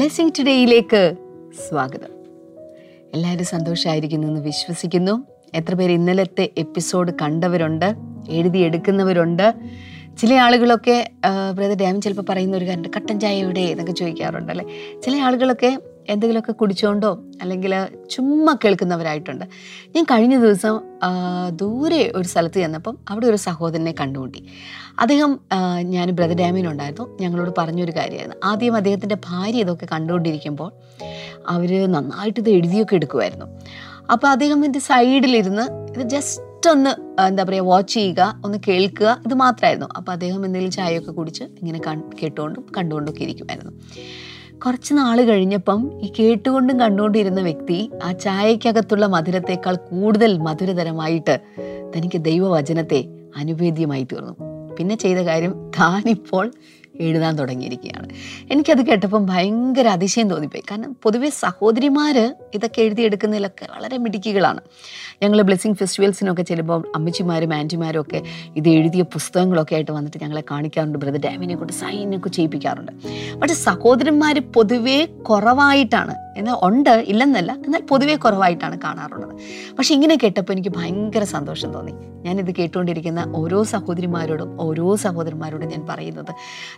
Blessing ടുഡേയിലേക്ക് സ്വാഗതം. എല്ലാവരും സന്തോഷമായിരിക്കുന്നു എന്ന് വിശ്വസിക്കുന്നു. എത്ര പേര് ഇന്നലത്തെ എപ്പിസോഡ് കണ്ടവരുണ്ട്, എഴുതിയെടുക്കുന്നവരുണ്ട്. ചില ആളുകളൊക്കെ ബ്രദർ ഡാമിൻ ചിലപ്പോൾ പറയുന്ന ഒരു കാര്യം കട്ടൻ ചായ എവിടെ എന്നൊക്കെ ചോദിക്കാറുണ്ട് അല്ലേ. ചില ആളുകളൊക്കെ എന്തെങ്കിലുമൊക്കെ കുടിച്ചോണ്ടോ അല്ലെങ്കിൽ ചുമ്മാ കേൾക്കുന്നവരായിട്ടുണ്ട്. ഞാൻ കഴിഞ്ഞ ദിവസം ദൂരെ ഒരു സ്ഥലത്ത് ചെന്നപ്പം അവിടെ ഒരു സഹോദരനെ കണ്ടുമുട്ടി. അദ്ദേഹം, ഞാൻ ബ്രദർ ഡാമിനുണ്ടായിരുന്നു, ഞങ്ങളോട് പറഞ്ഞൊരു കാര്യമായിരുന്നു. ആദ്യം അദ്ദേഹത്തിൻ്റെ ഭാര്യ ഇതൊക്കെ കണ്ടുകൊണ്ടിരിക്കുമ്പോൾ അവർ നന്നായിട്ട് ഇത് എഴുതിയൊക്കെ എടുക്കുമായിരുന്നു. അപ്പോൾ അദ്ദേഹം എൻ്റെ സൈഡിലിരുന്ന് ഇത് ജസ്റ്റ് ഒന്ന് എന്താ പറയുക, വാച്ച് ചെയ്യുക, ഒന്ന് കേൾക്കുക, ഇത് മാത്രമായിരുന്നു. അപ്പോൾ അദ്ദേഹം എന്തെങ്കിലും ചായയൊക്കെ കുടിച്ച് ഇങ്ങനെ കേട്ടുകൊണ്ടും കണ്ടുകൊണ്ടൊക്കെ ഇരിക്കുമായിരുന്നു. കുറച്ച് നാൾ കഴിഞ്ഞപ്പം ഈ കേട്ടുകൊണ്ടും കണ്ടുകൊണ്ടിരുന്ന വ്യക്തി ആ ചായക്കകത്തുള്ള മധുരത്തേക്കാൾ കൂടുതൽ മധുരതരമായിട്ട് തനിക്ക് ദൈവവചനത്തെ അനുവേദ്യമായി തീർന്നു. പിന്നെ ചെയ്ത കാര്യം, താനിപ്പോൾ എഴുതാൻ തുടങ്ങിയിരിക്കുകയാണ്. എനിക്കത് കേട്ടപ്പം ഭയങ്കര അതിശയം തോന്നിപ്പോയി. കാരണം പൊതുവെ സഹോദരിമാർ ഇതൊക്കെ എഴുതിയെടുക്കുന്നതിലൊക്കെ വളരെ മിടുക്കികളാണ്. ഞങ്ങൾ ബ്ലെസ്സിങ് ഫെസ്റ്റിവൽസിനൊക്കെ ചെല്ലുമ്പോൾ അമ്മച്ചിമാരും ആൻറ്റിമാരും ഒക്കെ ഇത് എഴുതിയ പുസ്തകങ്ങളൊക്കെ ആയിട്ട് വന്നിട്ട് ഞങ്ങളെ കാണിക്കാറുണ്ട്. ബ്രദർ ഡാമിനെ കൊണ്ട് സൈനൊക്കെ ചെയ്യിപ്പിക്കാറുണ്ട്. പക്ഷേ സഹോദരന്മാർ പൊതുവേ കുറവായിട്ടാണ്, എന്നാൽ ഉണ്ട്, ഇല്ലെന്നല്ല, എന്നാൽ പൊതുവേ കുറവായിട്ടാണ് കാണാറുള്ളത്. പക്ഷേ ഇങ്ങനെ കേട്ടപ്പോൾ എനിക്ക് ഭയങ്കര സന്തോഷം തോന്നി. ഞാനിത് കേട്ടുകൊണ്ടിരിക്കുന്ന ഓരോ സഹോദരിമാരോടും ഓരോ സഹോദരന്മാരോടും ഞാൻ പറയുന്നത്,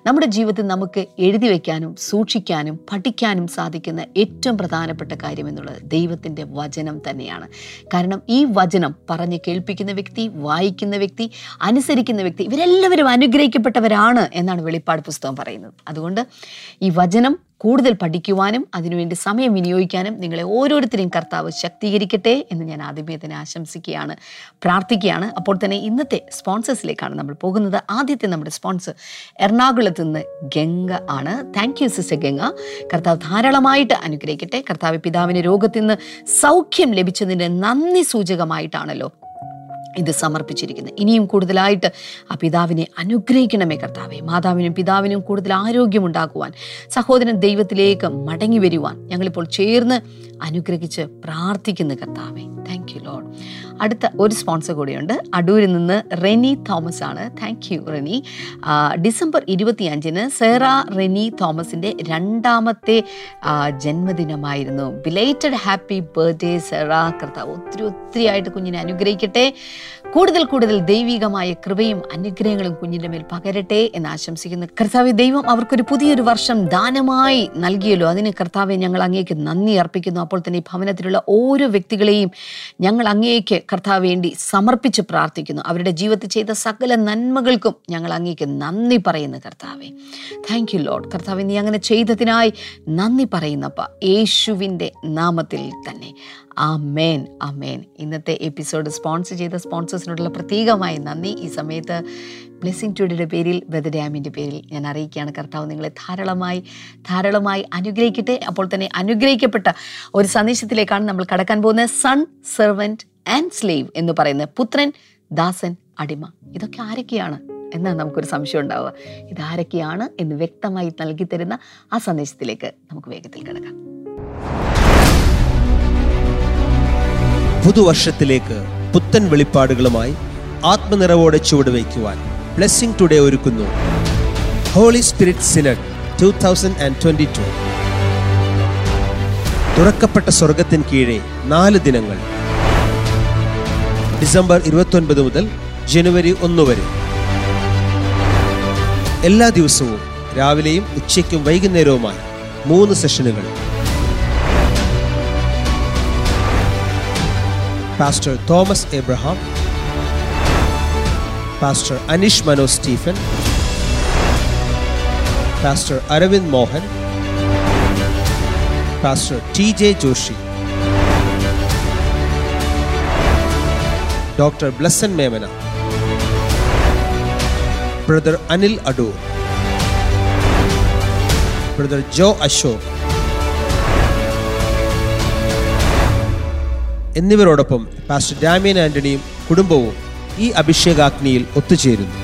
നമ്മുടെ ജീവിതത്തിൽ നമുക്ക് എഴുതി വയ്ക്കാനും സൂക്ഷിക്കാനും പഠിക്കാനും സാധിക്കുന്ന ഏറ്റവും പ്രധാനപ്പെട്ട കാര്യം എന്നുള്ളത് ദൈവത്തിൻ്റെ വചനം തന്നെയാണ്. കാരണം ഈ വചനം പറഞ്ഞ് കേൾപ്പിക്കുന്ന വ്യക്തി, വായിക്കുന്ന വ്യക്തി, അനുസരിക്കുന്ന വ്യക്തി, ഇവരെല്ലാവരും അനുഗ്രഹിക്കപ്പെട്ടവരാണ് എന്നാണ് വെളിപ്പാട് പുസ്തകം പറയുന്നത്. അതുകൊണ്ട് ഈ വചനം കൂടുതൽ പഠിക്കുവാനും അതിനുവേണ്ടി സമയം വിനിയോഗിക്കാനും നിങ്ങളെ ഓരോരുത്തരെയും കർത്താവ് ശക്തീകരിക്കട്ടെ എന്ന് ഞാൻ ആദ്യമേ തന്നെ ആശംസിക്കുകയാണ്, പ്രാർത്ഥിക്കുകയാണ്. അപ്പോൾ തന്നെ ഇന്നത്തെ സ്പോൺസേഴ്സിലേക്കാണ് നമ്മൾ പോകുന്നത്. ആദ്യത്തെ നമ്മുടെ സ്പോൺസർ എറണാകുളത്ത് നിന്ന് ഗംഗ ആണ്. Thank you sister Ganga. കർത്താവ് ധാരാളമായിട്ട് അനുഗ്രഹിക്കട്ടെ. കർത്താവ് പിതാവിൻ്റെ രോഗത്തിൽ നിന്ന് സൗഖ്യം ലഭിച്ചതിൻ്റെ നന്ദി സൂചകമായിട്ടാണല്ലോ ഇത് സമർപ്പിച്ചിരിക്കുന്നത്. ഇനിയും കൂടുതലായിട്ട് ആ പിതാവിനെ അനുഗ്രഹിക്കണമേ കർത്താവേ. മാതാവിനും പിതാവിനും കൂടുതൽ ആരോഗ്യമുണ്ടാക്കുവാൻ, സഹോദരൻ ദൈവത്തിലേക്ക് മടങ്ങി വരുവാൻ ഞങ്ങളിപ്പോൾ ചേർന്ന് അനുഗ്രഹിച്ച് പ്രാർത്ഥിക്കുന്നു കർത്താവേ. Thank you Lord. അടുത്ത ഒരു സ്പോൺസർ കൂടിയുണ്ട്. അടൂരിൽ നിന്ന് റെനി തോമസ് ആണ്. Thank you Reni. ഡിസംബർ 25-ന് സെറ റെനി തോമസിൻ്റെ രണ്ടാമത്തെ ജന്മദിനമായിരുന്നു. Belated happy birthday Sera. കർത്താവ് ഒത്തിരി ഒത്തിരി ആയിട്ട് കുഞ്ഞിനെ അനുഗ്രഹിക്കട്ടെ. കൂടുതൽ കൂടുതൽ ദൈവികമായ കൃപയും അനുഗ്രഹങ്ങളും കുഞ്ഞിൻ്റെ മേൽ പകരട്ടെ എന്ന് ആശംസിക്കുന്നു കർത്താവെ. ദൈവം അവർക്കൊരു പുതിയൊരു വർഷം ദാനമായി നൽകിയല്ലോ, അതിന് കർത്താവെ ഞങ്ങൾ അങ്ങേക്ക് നന്ദി അർപ്പിക്കുന്നു. അപ്പോൾ തന്നെ ഈ ഭവനത്തിലുള്ള ഓരോ വ്യക്തികളെയും ഞങ്ങൾ അങ്ങേക്ക് കർത്താവ് വേണ്ടി സമർപ്പിച്ച് പ്രാർത്ഥിക്കുന്നു. അവരുടെ ജീവിതത്തിൽ ചെയ്ത സകല നന്മകൾക്കും ഞങ്ങൾ അങ്ങേക്ക് നന്ദി പറയുന്നു കർത്താവെ. Thank you Lord. കർത്താവെ, നീ അങ്ങനെ ചെയ്തതിനായി നന്ദി പറയുന്നപ്പ, യേശുവിൻ്റെ നാമത്തിൽ തന്നെ ആമേൻ, ആമേൻ. ഇന്നത്തെ എപ്പിസോഡ് സ്പോൺസർ ചെയ്ത സ്പോൺസേഴ്സിനോടുള്ള പ്രത്യേകമായി നന്ദി. ഈ സമയത്ത് ബ്ലെസ്സിംഗ് ടുഡേയുടെ പേരിൽ, ബ്രദർ ഡാമിൻ്റെ പേരിൽ ഞാൻ അറിയിക്കുകയാണ്, കർത്താവ് നിങ്ങളെ ധാരാളമായി അനുഗ്രഹിക്കട്ടെ. അപ്പോൾ തന്നെ അനുഗ്രഹിക്കപ്പെട്ട ഒരു സന്ദേശത്തിലേക്കാണ് നമ്മൾ കടക്കാൻ പോകുന്നത്. സൺ, സെർവൻറ്റ് ആൻഡ് സ്ലേവ് എന്ന് പറയുന്നത്, പുത്രൻ, ദാസൻ, അടിമ, ഇതൊക്കെ ആരൊക്കെയാണ് എന്നാണ് നമുക്കൊരു സംശയം ഉണ്ടാവുക. ഇതാരൊക്കെയാണ് എന്ന് വ്യക്തമായി നൽകി തരുന്ന ആ സന്ദേശത്തിലേക്ക് നമുക്ക് വേഗത്തിൽ കടക്കാം. പുതുവർഷത്തിലേക്ക് പുത്തൻ വെളിപ്പാടുകളുമായി ആത്മനിറവോടെ ചുവടുവയ്ക്കുവാൻ ബ്ലെസ്സിംഗ് ടുഡേ ഒരുക്കുന്നു ഹോളി സ്പിരിറ്റ് സിനഡ് 2022. തുറക്കപ്പെട്ട സ്വർഗത്തിന് കീഴെ 4 ദിനങ്ങൾ, ഡിസംബർ 29 മുതൽ ജനുവരി 1 വരെ. എല്ലാ ദിവസവും രാവിലെയും ഉച്ചയ്ക്കും വൈകുന്നേരവുമായി 3 സെഷനുകൾ. Pastor Thomas Abraham, pastor Aneesh Mano Stephen, pastor Aravind Mohan, pastor TJ. Joshi, doctor Blessan Memana, brother Anil Adoor, brother ജോ അശോക് എന്നിവരോടൊപ്പം പാസ്റ്റർ ഡാമിയൻ ആന്റണിയും കുടുംബവും ഈ അഭിഷേകാഗ്നിയിൽ ഒത്തുചേരുന്നു.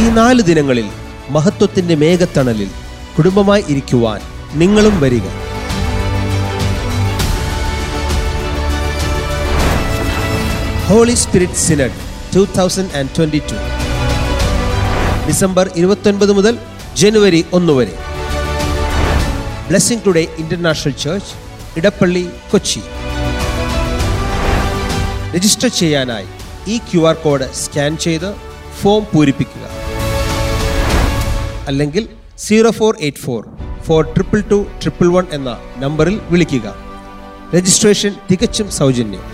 ഈ 4 ദിനങ്ങളിൽ മഹത്വത്തിൻ്റെ മേഘത്തണലിൽ കുടുംബമായി ഇരിക്കുവാൻ നിങ്ങളും വരിക. Holy spirit synod 2022. ഡിസംബർ 29 മുതൽ ജനുവരി 1 വരെ. Blessing today international church, Edappally, Kochi. Register ചെയ്യാനായി ഈ QR കോഡ് സ്കാൻ ചെയ്ത് ഫോം പൂരിപ്പിക്കുക, അല്ലെങ്കിൽ 0484-4222-111 എന്ന നമ്പറിൽ വിളിക്കുക. രജിസ്ട്രേഷൻ തികച്ചും സൗജന്യം.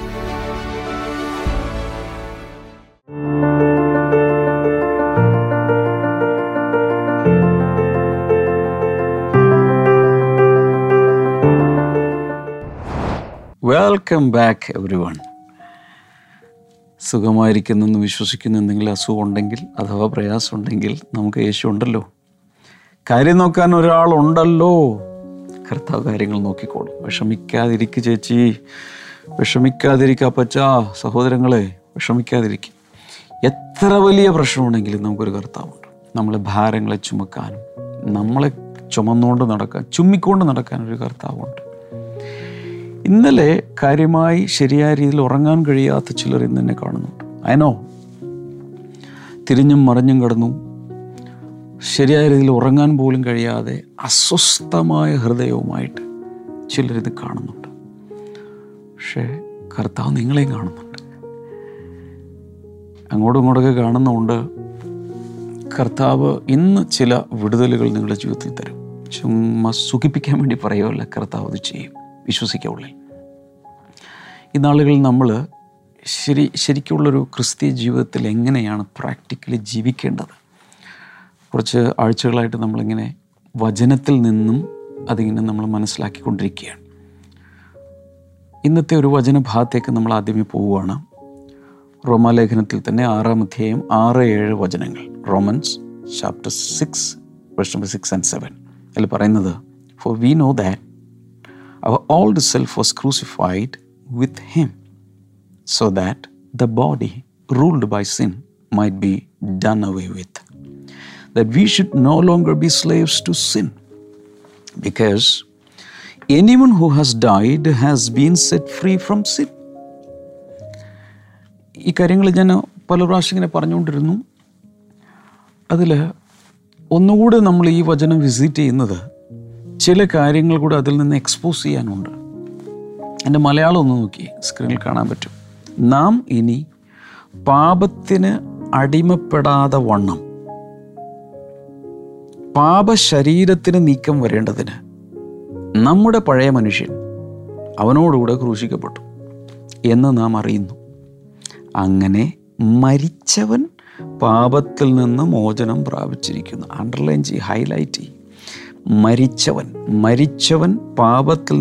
Welcome back everyone. സുഖമായിരിക്കുന്നെന്ന് വിശ്വസിക്കുന്ന എന്തെങ്കിലും അസുഖം ഉണ്ടെങ്കിൽ അഥവാ പ്രയാസമുണ്ടെങ്കിൽ നമുക്ക് യേശു ഉണ്ടല്ലോ, കാര്യം നോക്കാൻ ഒരാളുണ്ടല്ലോ. കർത്താവ് കാര്യങ്ങൾ നോക്കിക്കോളും. വിഷമിക്കാതിരിക്കുക ചേച്ചി, വിഷമിക്കാതിരിക്കുക അപ്പച്ചാ, സഹോദരങ്ങളെ വിഷമിക്കാതിരിക്കുക. എത്ര വലിയ പ്രശ്നമുണ്ടെങ്കിലും നമുക്കൊരു കർത്താവുണ്ട്. നമ്മളെ ഭാരങ്ങളെ ചുമക്കാനും നമ്മളെ ചുമന്നുകൊണ്ട് നടക്കാൻ, ചുമ്മിക്കൊണ്ട് നടക്കാനൊരു കർത്താവുണ്ട്. ഇന്നലെ കാര്യമായി ശരിയായ രീതിയിൽ ഉറങ്ങാൻ കഴിയാത്ത ചിലർ ഇന്ന് തന്നെ കാണുന്നുണ്ട്. അയനോ തിരിഞ്ഞും മറിഞ്ഞും കിടന്നു ശരിയായ രീതിയിൽ ഉറങ്ങാൻ പോലും കഴിയാതെ അസ്വസ്ഥമായ ഹൃദയവുമായിട്ട് ചിലരിത് കാണുന്നുണ്ട്. പക്ഷേ കർത്താവ് നിങ്ങളെയും കാണുന്നുണ്ട്. അങ്ങോട്ടും ഇങ്ങോട്ടൊക്കെ കാണുന്നതുകൊണ്ട് കർത്താവ് ഇന്ന് ചില വിടുതലുകൾ നിങ്ങളുടെ ജീവിതത്തിൽ തരും. ചുമ്മാ സുഖിപ്പിക്കാൻ വേണ്ടി പറയുമല്ല, കർത്താവ് അത് ചെയ്യും. വിശ്വസിക്കുള്ളിൽ ഈ നാളുകളിൽ നമ്മൾ ശരിക്കുള്ളൊരു ക്രിസ്തീയ ജീവിതത്തിൽ എങ്ങനെയാണ് പ്രാക്ടിക്കലി ജീവിക്കേണ്ടത്? കുറച്ച് ആഴ്ചകളായിട്ട് നമ്മളിങ്ങനെ വചനത്തിൽ നിന്നും അതിങ്ങനെ നമ്മൾ മനസ്സിലാക്കിക്കൊണ്ടിരിക്കുകയാണ്. ഇന്നത്തെ ഒരു വചനഭാഗത്തേക്ക് നമ്മൾ ആദ്യമേ പോവുകയാണ്. റോമാലേഖനത്തിൽ തന്നെ 6:6-7 റോമൻസ് ചാപ്റ്റർ 6:6-7 അതിൽ പറയുന്നത്, for we know that our old self was crucified with him so that the body ruled by sin might be done away with, that we should no longer be slaves to sin, because anyone who has died has been set free from sin. ഈ കാര്യങ്ങൾ ഞാൻ പല പ്രാവശ്യം ഇങ്ങനെ പറഞ്ഞുകൊണ്ടിരുന്നു. അതിൽ ഒന്നുകൂടെ നമ്മൾ ഈ വചനം വിസിറ്റ് ചെയ്യുന്നത് ചില കാര്യങ്ങൾ കൂടെ അതിൽ നിന്ന് എക്സ്പോസ് ചെയ്യാനുണ്ട്. എൻ്റെ മലയാളം ഒന്ന് നോക്കി സ്ക്രീനിൽ കാണാൻ പറ്റും. നാം ഇനി പാപത്തിന് അടിമപ്പെടാതെ വണ്ണം പാപശരീരത്തിന് നീക്കം വരേണ്ടതിന് നമ്മുടെ പഴയ മനുഷ്യൻ അവനോടുകൂടെ ക്രൂശിക്കപ്പെട്ടു എന്ന് നാം അറിയുന്നു. അങ്ങനെ മരിച്ചവൻ പാപത്തിൽ നിന്ന് മോചനം പ്രാപിച്ചിരിക്കുന്നു. അണ്ടർലൈൻ ചെയ്യും, ഹൈലൈറ്റ് ചെയ്യും. മരിച്ചവൻ പാപത്തിൽ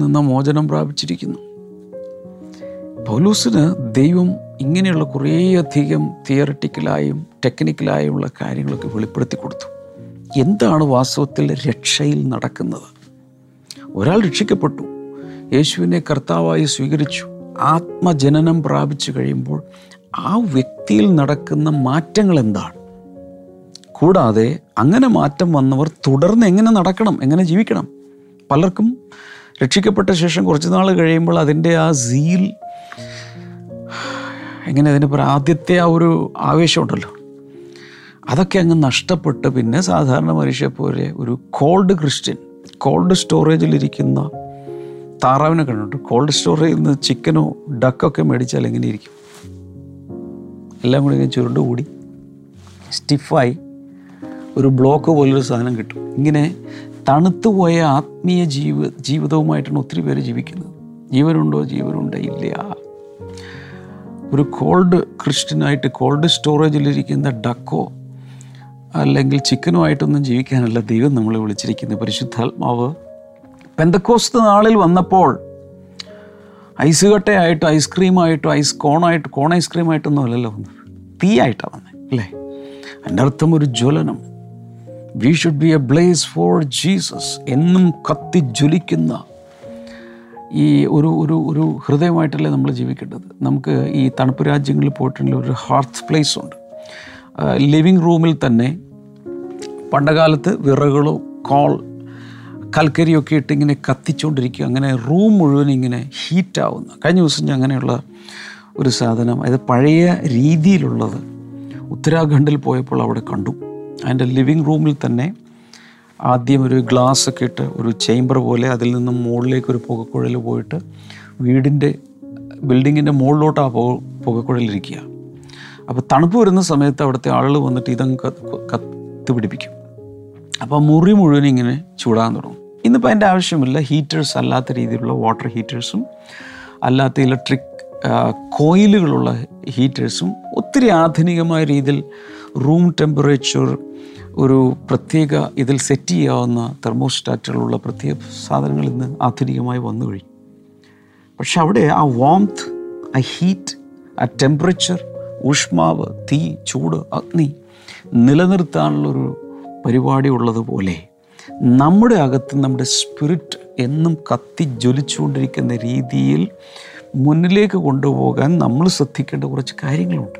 നിന്ന് മോചനം പ്രാപിച്ചിരിക്കുന്നു. പൗലോസിന് ദൈവം ഇങ്ങനെയുള്ള കുറേയധികം തിയറിറ്റിക്കലായും ടെക്നിക്കലായും ഉള്ള കാര്യങ്ങളൊക്കെ വെളിപ്പെടുത്തി കൊടുത്തു. എന്താണ് വാസ്തവത്തിൽ രക്ഷയിൽ നടക്കുന്നത്? ഒരാൾ രക്ഷിക്കപ്പെട്ടു, യേശുവിനെ കർത്താവായി സ്വീകരിച്ചു, ആത്മജനനം പ്രാപിച്ചു കഴിയുമ്പോൾ ആ വ്യക്തിയിൽ നടക്കുന്ന മാറ്റങ്ങൾ എന്താണ്? കൂടാതെ അങ്ങനെ മാറ്റം വന്നവർ തുടർന്ന് എങ്ങനെ നടക്കണം, എങ്ങനെ ജീവിക്കണം? പലർക്കും രക്ഷിക്കപ്പെട്ട ശേഷം കുറച്ച് നാൾ കഴിയുമ്പോൾ അതിൻ്റെ ആ സീൽ, എങ്ങനെ അതിൻ്റെ ആദ്യത്തെ ആ ഒരു ആവേശമുണ്ടല്ലോ, അതൊക്കെ അങ്ങ് നഷ്ടപ്പെട്ട് പിന്നെ സാധാരണ മനുഷ്യരെ പോലെ ഒരു കോൾഡ് ക്രിസ്ത്യൻ, കോൾഡ് സ്റ്റോറേജിലിരിക്കുന്ന താറാവിനെ കണ്ടിട്ട് കോൾഡ് സ്റ്റോറേജിൽ നിന്ന് ചിക്കനോ ഡക്കൊക്കെ മേടിച്ചാൽ എങ്ങനെ ഇരിക്കും? എല്ലാം കൂടി ഇങ്ങനെ ചുരുണ്ടുകൂടി സ്റ്റിഫായി ഒരു ബ്ലോക്ക് പോലൊരു സാധനം കിട്ടും. ഇങ്ങനെ തണുത്തുപോയ ആത്മീയ ജീവിതവുമായിട്ടാണ് ഒത്തിരി പേര് ജീവിക്കുന്നത്. ജീവനുണ്ടോ? ഇല്ല. ഒരു കോൾഡ് ക്രിസ്ത്യനായിട്ട് കോൾഡ് സ്റ്റോറേജിലിരിക്കുന്ന ഡക്കോ അല്ലെങ്കിൽ ചിക്കനോ ആയിട്ടൊന്നും ജീവിക്കാനല്ല ദൈവം നമ്മളെ വിളിച്ചിരിക്കുന്നത്. പരിശുദ്ധാത്മാവ് പെന്തക്കോസ്ത് നാളിൽ വന്നപ്പോൾ ഐസ് കട്ടയായിട്ടോ ഐസ്ക്രീമായിട്ടോ ഐസ് കോണായിട്ട് കോൺ ഐസ്ക്രീമായിട്ടൊന്നും അല്ലല്ലോ വന്നത്, തീയായിട്ടാണ് വന്നത് അല്ലേ? എൻ്റെ അർത്ഥം ഒരു ജ്വലനം. We should be a blaze for Jesus, എന്നും കത്തി ജ്വലിക്കുന്ന ഈ ഒരു ഒരു ഒരു ഹൃദയമായിട്ടല്ലേ നമ്മൾ ജീവിക്കേണ്ടത്. നമുക്ക് ഈ തണുപ്പ് രാജ്യങ്ങളിൽ പോയിട്ടുള്ള ഒരു ഹാർത്ത് പ്ലേസ് ഉണ്ട്. ലിവിങ് റൂമിൽ തന്നെ പണ്ടകാലത്ത് വിറകളോ കൽക്കരിയൊക്കെ ഇട്ട് ഇങ്ങനെ കത്തിച്ചുകൊണ്ടിരിക്കുക, അങ്ങനെ റൂം മുഴുവൻ ഇങ്ങനെ ഹീറ്റാവുന്ന. കഴിഞ്ഞ ദിവസം ഞാൻ അങ്ങനെയുള്ള ഒരു സാധനം, അതായത് പഴയ രീതിയിലുള്ളത് ഉത്തരാഖണ്ഡിൽ പോയപ്പോൾ അവിടെ കണ്ടു. അതിൻ്റെ ലിവിങ് റൂമിൽ തന്നെ ആദ്യം ഒരു ഗ്ലാസ് ഒക്കെ ഇട്ട് ഒരു ചേംബർ പോലെ അതിൽ നിന്നും മുകളിലേക്ക് ഒരു പുകക്കുഴൽ പോയിട്ട് വീടിൻ്റെ ബിൽഡിങ്ങിൻ്റെ മുകളിലോട്ട് ആ പുകക്കുഴലിരിക്കുക. അപ്പോൾ തണുപ്പ് വരുന്ന സമയത്ത് അവിടുത്തെ ആളുകൾ വന്നിട്ട് ഇതങ്ങ് കത്തുപിടിപ്പിക്കും. അപ്പോൾ മുറി മുഴുവൻ ഇങ്ങനെ ചൂടാൻ തുടങ്ങും. ഇന്നിപ്പോൾ അതിൻ്റെ ആവശ്യമില്ല. ഹീറ്റേഴ്സ് അല്ലാത്ത രീതിയിലുള്ള വാട്ടർ ഹീറ്റേഴ്സും അല്ലാത്ത ഇലക്ട്രിക് കോയിലുകളുള്ള ഹീറ്റേഴ്സും ഒത്തിരി ആധുനികമായ രീതിയിൽ റൂം ടെമ്പറേച്ചർ ഒരു പ്രത്യേക ഇതിൽ സെറ്റ് ചെയ്യാവുന്ന തെർമോസ്റ്റാറ്റുകളുള്ള പ്രത്യേക സാധനങ്ങൾ ഇന്ന് ആധുനികമായി വന്നു കഴിഞ്ഞു. പക്ഷെ അവിടെ ആ വാംത്ത്, ആ ഹീറ്റ്, ആ ടെമ്പറേച്ചർ, ഊഷ്മാവ്, തീ, ചൂട്, അഗ്നി നിലനിർത്താനുള്ളൊരു പരിപാടി ഉള്ളതുപോലെ നമ്മുടെ അകത്ത് നമ്മുടെ സ്പിരിറ്റ് എന്നും കത്തി ജ്വലിച്ചുകൊണ്ടിരിക്കുന്ന രീതിയിൽ മുന്നിലേക്ക് കൊണ്ടുപോകാൻ നമ്മൾ ശ്രദ്ധിക്കേണ്ട കുറച്ച് കാര്യങ്ങളുണ്ട്.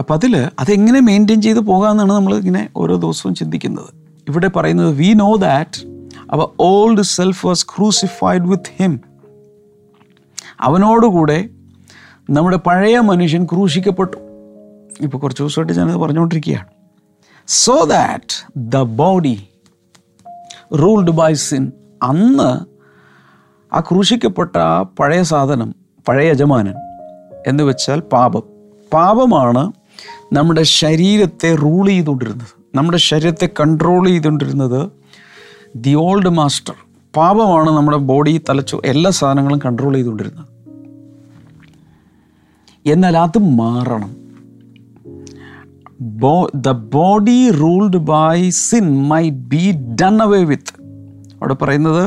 അപ്പം അതിൽ അതെങ്ങനെ മെയിൻറ്റെയിൻ ചെയ്ത് പോകാമെന്നാണ് നമ്മൾ ഇങ്ങനെ ഓരോ ദിവസവും ചിന്തിക്കുന്നത്. ഇവിടെ പറയുന്നത് we know that our old self was crucified with him. അവനോടുകൂടെ നമ്മുടെ പഴയ മനുഷ്യൻ ക്രൂശിക്കപ്പെട്ടു. ഇപ്പോൾ കുറച്ച് ദിവസമായിട്ട് ഞാനത് പറഞ്ഞുകൊണ്ടിരിക്കുകയാണ്. So that the body ruled by sin. അന്ന് ആ ക്രൂശിക്കപ്പെട്ട ആ പഴയ സാധനം, പഴയ യജമാനൻ എന്ന് വെച്ചാൽ പാപം, പാപമാണ് നമ്മുടെ ശരീരത്തെ റൂൾ ചെയ്തുകൊണ്ടിരുന്നത്, നമ്മുടെ ശരീരത്തെ കൺട്രോൾ ചെയ്തുകൊണ്ടിരുന്നത്. ദി ഓൾഡ് മാസ്റ്റർ പാപമാണ് നമ്മുടെ ബോഡി, തലച്ചോ, എല്ലാ സാധനങ്ങളും കൺട്രോൾ ചെയ്തുകൊണ്ടിരുന്നത്. എന്നാൽ അത് മാറണം. The body ruled by sin might be done away with. അവിടെ പറയുന്നത്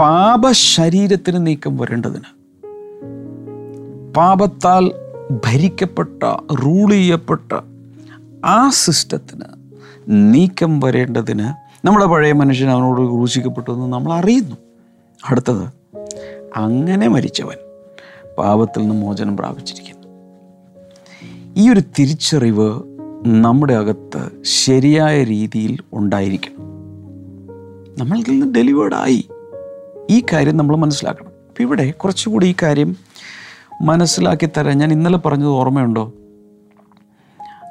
പാപശരീരത്തിന് നീക്കം വരേണ്ടതിന്, പാപത്താൽ ഭരിക്കപ്പെട്ട, റൂൾ ചെയ്യപ്പെട്ട ആ സിസ്റ്റത്തിന് നീക്കം വരേണ്ടതിന് നമ്മുടെ പഴയ മനുഷ്യൻ അവനോട് ക്രൂശിക്കപ്പെട്ടു എന്ന് നമ്മൾ അറിയുന്നു. അടുത്തത്, അങ്ങനെ മരിച്ചവൻ പാപത്തിൽ നിന്ന് മോചനം പ്രാപിച്ചിരിക്കുന്നു. ഈ ഒരു തിരിച്ചറിവ് നമ്മുടെ അകത്ത് ശരിയായ രീതിയിൽ ഉണ്ടായിരിക്കണം. നമ്മളിൽ നിന്ന് ഡെലിവേർഡായി ഈ കാര്യം നമ്മൾ മനസ്സിലാക്കണം. അപ്പം ഇവിടെ കുറച്ചുകൂടി ഈ കാര്യം മനസ്സിലാക്കി തരാൻ ഞാൻ ഇന്നലെ പറഞ്ഞത് ഓർമ്മയുണ്ടോ?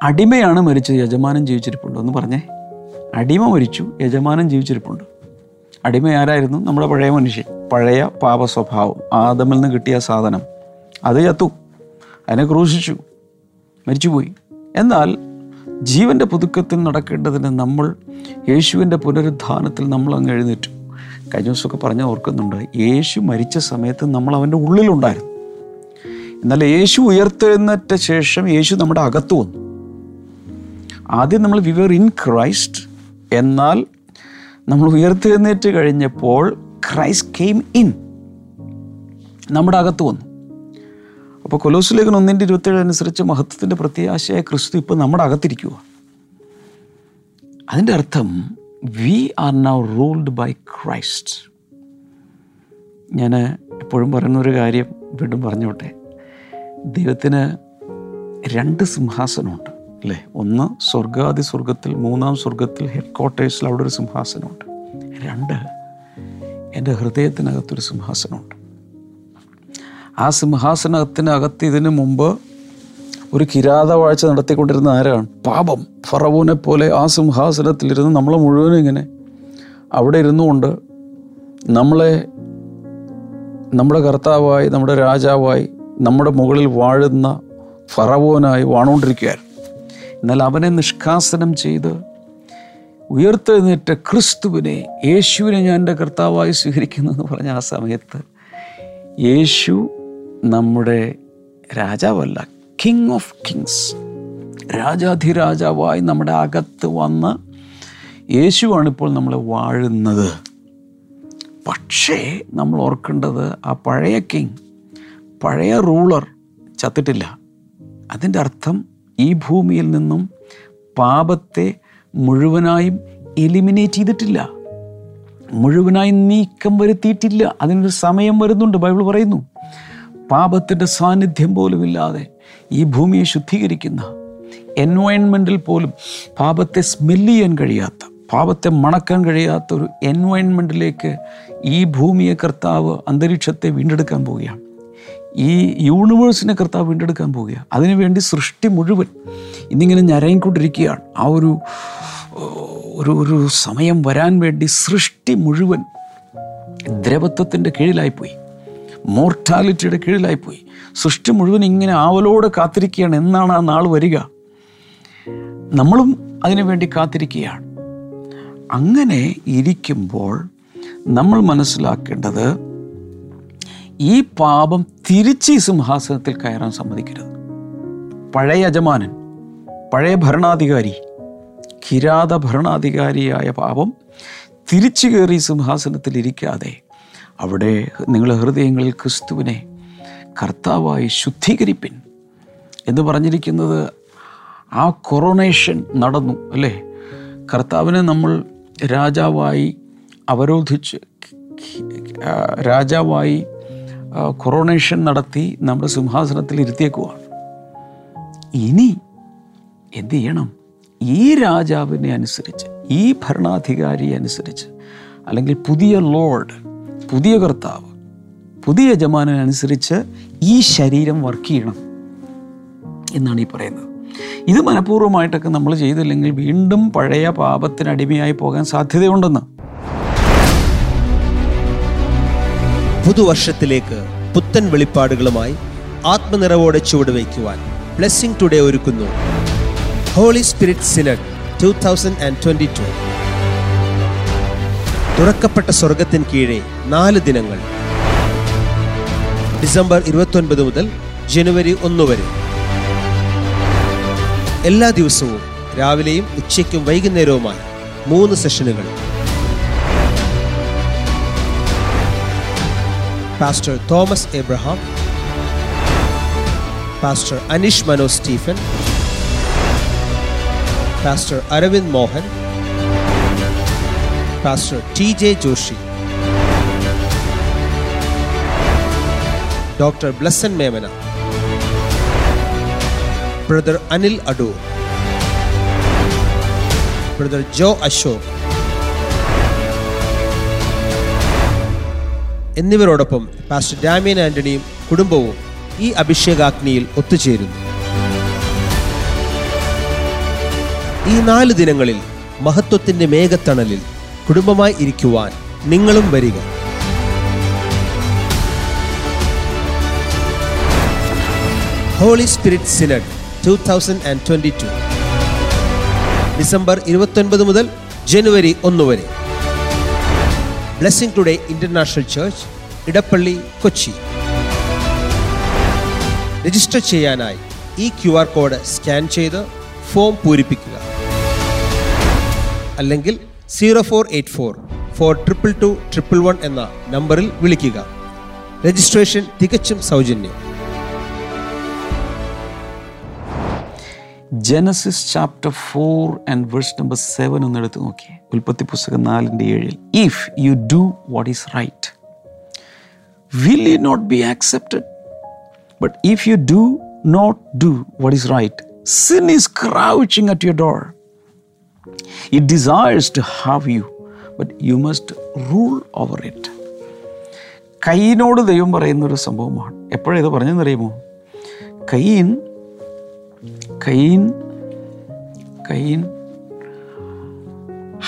അടിമയാണ് മരിച്ചത്, യജമാനൻ ജീവിച്ചിരിപ്പുണ്ടോ എന്ന് പറഞ്ഞേ. അടിമ മരിച്ചു, യജമാനൻ ജീവിച്ചിരിപ്പുണ്ട്. അടിമ ആരായിരുന്നു? നമ്മുടെ പഴയ മനുഷ്യൻ, പഴയ പാപ സ്വഭാവം, ആദമിൽ നിന്ന് കിട്ടിയ സാധനം. അത് ചത്തു, അതിനെ ക്രൂശിച്ചു, മരിച്ചുപോയി. എന്നാൽ ജീവൻ്റെ പുതുക്കത്തിൽ നടക്കേണ്ടതിന് നമ്മൾ യേശുവിൻ്റെ പുനരുദ്ധാനത്തിൽ നമ്മൾ അങ്ങ് എഴുന്നേറ്റു. കഴിഞ്ഞ ദിവസമൊക്കെ പറഞ്ഞ് ഓർക്കുന്നുണ്ട്, യേശു മരിച്ച സമയത്ത് നമ്മൾ അവൻ്റെ ഉള്ളിലുണ്ടായിരുന്നു. എന്നാൽ യേശു ഉയർത്തെഴുന്നേറ്റ ശേഷം യേശു നമ്മുടെ അകത്ത് വന്നു. ആദ്യം നമ്മൾ വി വെർ ഇൻ ക്രൈസ്റ്റ്, എന്നാൽ നമ്മൾ ഉയർത്തെഴുന്നേറ്റ് കഴിഞ്ഞപ്പോൾ ക്രൈസ്റ്റ് കെയിം ഇൻ, നമ്മുടെ അകത്ത് വന്നു. അപ്പോൾ കൊലോസ്യലേഖനം 1:27 അനുസരിച്ച് മഹത്വത്തിൻ്റെ പ്രത്യാശയായ ക്രിസ്തു ഇപ്പോൾ നമ്മുടെ അകത്തിരിക്കുക. അതിൻ്റെ അർത്ഥം we are now ruled by Christ. ഞാൻ എപ്പോഴും പറയുന്നൊരു കാര്യം വീണ്ടും പറഞ്ഞോട്ടെ. ദൈവത്തിന് രണ്ട് സിംഹാസനമുണ്ട്, അല്ലേ? ഒന്ന് സ്വർഗാദി സ്വർഗത്തിൽ, മൂന്നാം സ്വർഗത്തിൽ ഹെഡ് ക്വാർട്ടേഴ്സിൽ അവിടെ ഒരു സിംഹാസനമുണ്ട്. രണ്ട്, എൻ്റെ ഹൃദയത്തിനകത്തൊരു സിംഹാസനമുണ്ട്. ആ സിംഹാസനത്തിനകത്ത് ഇതിനു മുമ്പ് ഒരു കിരാതവാഴ്ച നടത്തിക്കൊണ്ടിരുന്ന ആരാണ്? പാപം, ഫറവോനെ പോലെ ആ സിംഹാസനത്തിലിരുന്ന് നമ്മളെ മുഴുവനും ഇങ്ങനെ അവിടെ ഇരുന്നുകൊണ്ട് നമ്മളെ നമ്മുടെ കർത്താവായി, നമ്മുടെ രാജാവായി, നമ്മുടെ മുകളിൽ വാഴുന്ന ഫറവോനായി വാണുകൊണ്ടിരിക്കുകയായിരുന്നു. എന്നാൽ അവനെ നിഷ്കാസനം ചെയ്ത് ഉയർത്തെഴുന്നേറ്റ ക്രിസ്തുവിനെ, യേശുവിനെ ഞാൻ എൻ്റെ കർത്താവായി സ്വീകരിക്കുന്നു എന്ന് പറഞ്ഞ ആ സമയത്ത് യേശു നമ്മുടെ രാജാവല്ല, കിങ് ഓഫ് കിങ്സ്, രാജാധിരാജാവായി നമ്മുടെ അകത്ത് വന്ന യേശുവാണിപ്പോൾ നമ്മൾ വാഴുന്നത്. പക്ഷേ നമ്മൾ ഓർക്കേണ്ടത്, ആ പഴയ കിങ്, പഴയ റൂളർ ചത്തിട്ടില്ല. അതിൻ്റെ അർത്ഥം ഈ ഭൂമിയിൽ നിന്നും പാപത്തെ മുഴുവനായും എലിമിനേറ്റ് ചെയ്തിട്ടില്ല, മുഴുവനായി നീക്കം വരുത്തിയിട്ടില്ല. അതിനൊരു സമയം വരുന്നുണ്ട്. ബൈബിൾ പറയുന്നു, പാപത്തിൻ്റെ സാന്നിധ്യം പോലുമില്ലാതെ ഈ ഭൂമിയെ ശുദ്ധീകരിക്കുന്ന എൻവയോൺമെൻറ്റിൽ പോലും പാപത്തെ സ്മെല്ല് ചെയ്യാൻ കഴിയാത്ത, പാപത്തെ മണക്കാൻ കഴിയാത്ത ഒരു എൻവയോൺമെൻറ്റിലേക്ക് ഈ ഭൂമിയെ കർത്താവ്, അന്തരീക്ഷത്തെ വീണ്ടെടുക്കാൻ പോവുകയാണ്. ഈ യൂണിവേഴ്സിനെ കർത്താവ് വീണ്ടെടുക്കാൻ പോവുകയാണ്. അതിനുവേണ്ടി സൃഷ്ടി മുഴുവൻ ഇന്നിങ്ങനെ ഞരങ്ങിക്കൊണ്ടിരിക്കുകയാണ്. ആ ഒരു ഒരു ഒരു സമയം വരാൻ വേണ്ടി സൃഷ്ടി മുഴുവൻ ദ്രവത്വത്തിൻ്റെ കീഴിലായിപ്പോയി, മോർട്ടാലിറ്റിയുടെ കീഴിലായിപ്പോയി. സൃഷ്ടി മുഴുവൻ ഇങ്ങനെ ആവലോടെ കാത്തിരിക്കുകയാണ്, എന്നാണ് ആ നാൾ വരിക. നമ്മളും അതിനുവേണ്ടി കാത്തിരിക്കുകയാണ്. അങ്ങനെ ഇരിക്കുമ്പോൾ നമ്മൾ മനസ്സിലാക്കേണ്ടത്, ഈ പാപം തിരിച്ച് സിംഹാസനത്തിൽ കയറാൻ സമ്മതിക്കരുത്. പഴയ യജമാനൻ, പഴയ ഭരണാധികാരി, കിരാത ഭരണാധികാരിയായ പാപം തിരിച്ചു കയറി സിംഹാസനത്തിൽ ഇരിക്കാതെ അവിടെ നിങ്ങളുടെ ഹൃദയങ്ങളിൽ ക്രിസ്തുവിനെ കർത്താവായി ശുദ്ധീകരിപ്പിൻ എന്ന് പറഞ്ഞിരിക്കുന്നത്. ആ കൊറോണേഷൻ നടന്നു അല്ലേ? കർത്താവിനെ നമ്മൾ രാജാവായി അവരോധിച്ച്, രാജാവായി കൊറോണേഷൻ നടത്തി നമ്മുടെ സിംഹാസനത്തിൽ ഇരുത്തിയേക്കുവാണ്. ഇനി എന്ത് ചെയ്യണം? ഈ രാജാവിനെ അനുസരിച്ച്, ഈ ഭരണാധികാരിയെ അനുസരിച്ച്, അല്ലെങ്കിൽ പുതിയ ലോർഡ്, പുതിയ കർത്താവ്, പുതിയ യജമാനനുസരിച്ച് ഈ ശരീരം വർക്ക് ചെയ്യണം എന്നാണ് ഈ പറയുന്നത്. ഇത് മനഃപൂർവ്വമായിട്ടൊക്കെ നമ്മൾ ചെയ്തില്ലെങ്കിൽ വീണ്ടും പഴയ പാപത്തിനടിമയായി പോകാൻ സാധ്യതയുണ്ടെന്ന്. പുതുവർഷത്തിലേക്ക് പുത്തൻ വെളിപ്പാടുകളുമായി ആത്മനിറവോടെ ചുവടുവയ്ക്കുവാൻ ബ്ലെസ്സിംഗ് ടുഡേ ഒരുക്കുന്നു ഹോളി സ്പിരിറ്റ് സിനഡ് 2022. തുറക്കപ്പെട്ട സ്വർഗത്തിന് കീഴെ 4 ദിനങ്ങൾ, ഡിസംബർ 29 മുതൽ ജനുവരി 1 വരെ. എല്ലാ ദിവസവും രാവിലെയും ഉച്ചയ്ക്കും വൈകുന്നേരവുമായി 3 സെഷനുകൾ. Pastor Thomas Abraham, pastor Aneesh Mano Stephen, pastor Aravind Mohan, pastor TJ. Joshi, doctor Blessan Memana, brother Anil Adoor, brother ജോ അശോക് എന്നിവരോടൊപ്പം പാസ്റ്റർ ഡാമിയൻ ആന്റണിയും കുടുംബവും ഈ അഭിഷേകാഗ്നിയിൽ ഒത്തുചേരുന്നു. ഈ 4 ദിനങ്ങളിൽ മഹത്വത്തിൻ്റെ മേഘത്തണലിൽ കുടുംബമായി ഇരിക്കുവാൻ നിങ്ങളും വരിക. ഹോളി സ്പിരിറ്റ് സിനഡ് 2022, ഡിസംബർ 29 മുതൽ ജനുവരി 1 വരെ. Blessing today international church, Edappally, Kochi. Register ചെയ്യാനായി ഈ QR കോഡ് സ്കാൻ ചെയ്ത് ഫോം പൂരിപ്പിക്കുക, അല്ലെങ്കിൽ 0484-422-111 എന്ന നമ്പറിൽ വിളിക്കുക. രജിസ്ട്രേഷൻ തികച്ചും സൗജന്യം. Genesis chapter 4 and verse number 7 ഒന്നെടുത്ത് നോക്കിയേ. ഉൽപ്പത്തി പുസ്തകം 4:7. If you do what is right will you not be accepted, but if you do not do what is right sin is crouching at your door. It desires to have you, but you must rule over it. കൈനോട് ദൈവം പറയുന്നൊരു സംഭവമാണ്. എപ്പോഴേത് പറഞ്ഞെന്നറിയുമോ? Kine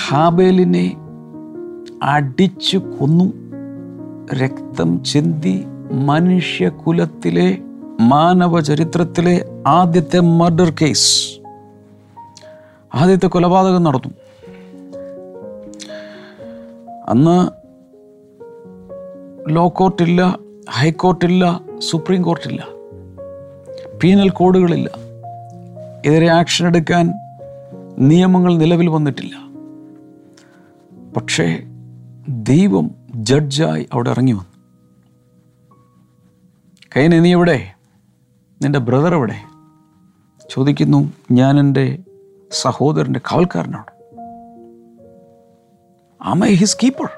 ഹാബേലിനെ അടിച്ചു കൊന്നു, രക്തം ചിന്തി. മനുഷ്യകുലത്തിലെ, മാനവ ചരിത്രത്തിലെ ആദ്യത്തെ മർഡർ കേസ്, ആദ്യത്തെ കൊലപാതകം നടന്നു. അന്ന് ലോ കോർട്ടില്ല, ഹൈക്കോർട്ടില്ല, സുപ്രീം കോർട്ടില്ല, പീനൽ കോഡുകളില്ല, എതിരെ ആക്ഷൻ എടുക്കാൻ നിയമങ്ങൾ നിലവിൽ വന്നിട്ടില്ല. പക്ഷേ ദൈവം ജഡ്ജായി അവിടെ ഇറങ്ങി വന്നു. കൈനെ, നീ എവിടെ? നിൻ്റെ ബ്രദർ എവിടെ? ചോദിക്കുന്നു. ഞാൻ എൻ്റെ സഹോദരൻ്റെ കാവൽക്കാരനാണ്. Am I his keeper?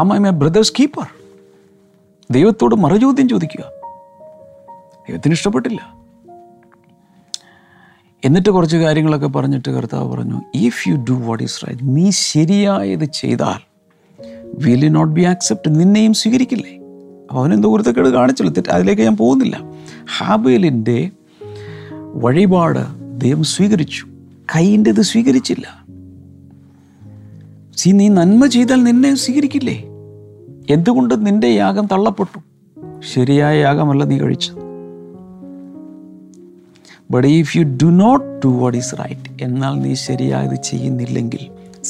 Am I my brother's keeper? ദൈവത്തോട് മറുചോദ്യം ചോദിക്കുക. ദൈവത്തിന് ഇഷ്ടപ്പെട്ടില്ല. എന്നിട്ട് കുറച്ച് കാര്യങ്ങളൊക്കെ പറഞ്ഞിട്ട് കർത്താവ് പറഞ്ഞു, if you do what is right, നീ ശരിയായത് ചെയ്താൽ വിൽ നോട്ട് ബി ആക്സെപ്റ്റ്, നിന്നെയും സ്വീകരിക്കില്ലേ? അവനെന്തോ ഒരുത്തക്കേട് കാണിച്ചുള്ളൂ, തെറ്റ്, അതിലേക്ക് ഞാൻ പോകുന്നില്ല. ഹാബേലിൻ്റെ വഴിപാട് ദൈവം സ്വീകരിച്ചു, കൈൻ്റെത് സ്വീകരിച്ചില്ല. നീ നന്മ ചെയ്താൽ നിന്നെ സ്വീകരിക്കില്ലേ? എന്തുകൊണ്ട് നിന്റെ യാഗം തള്ളപ്പെട്ടു? ശരിയായ യാഗമല്ല നീ കഴിച്ചത്. But if you do not do what is right, എന്നാൽ നീ ശരിയായത് ചെയ്യുന്നില്ലെങ്കിൽ,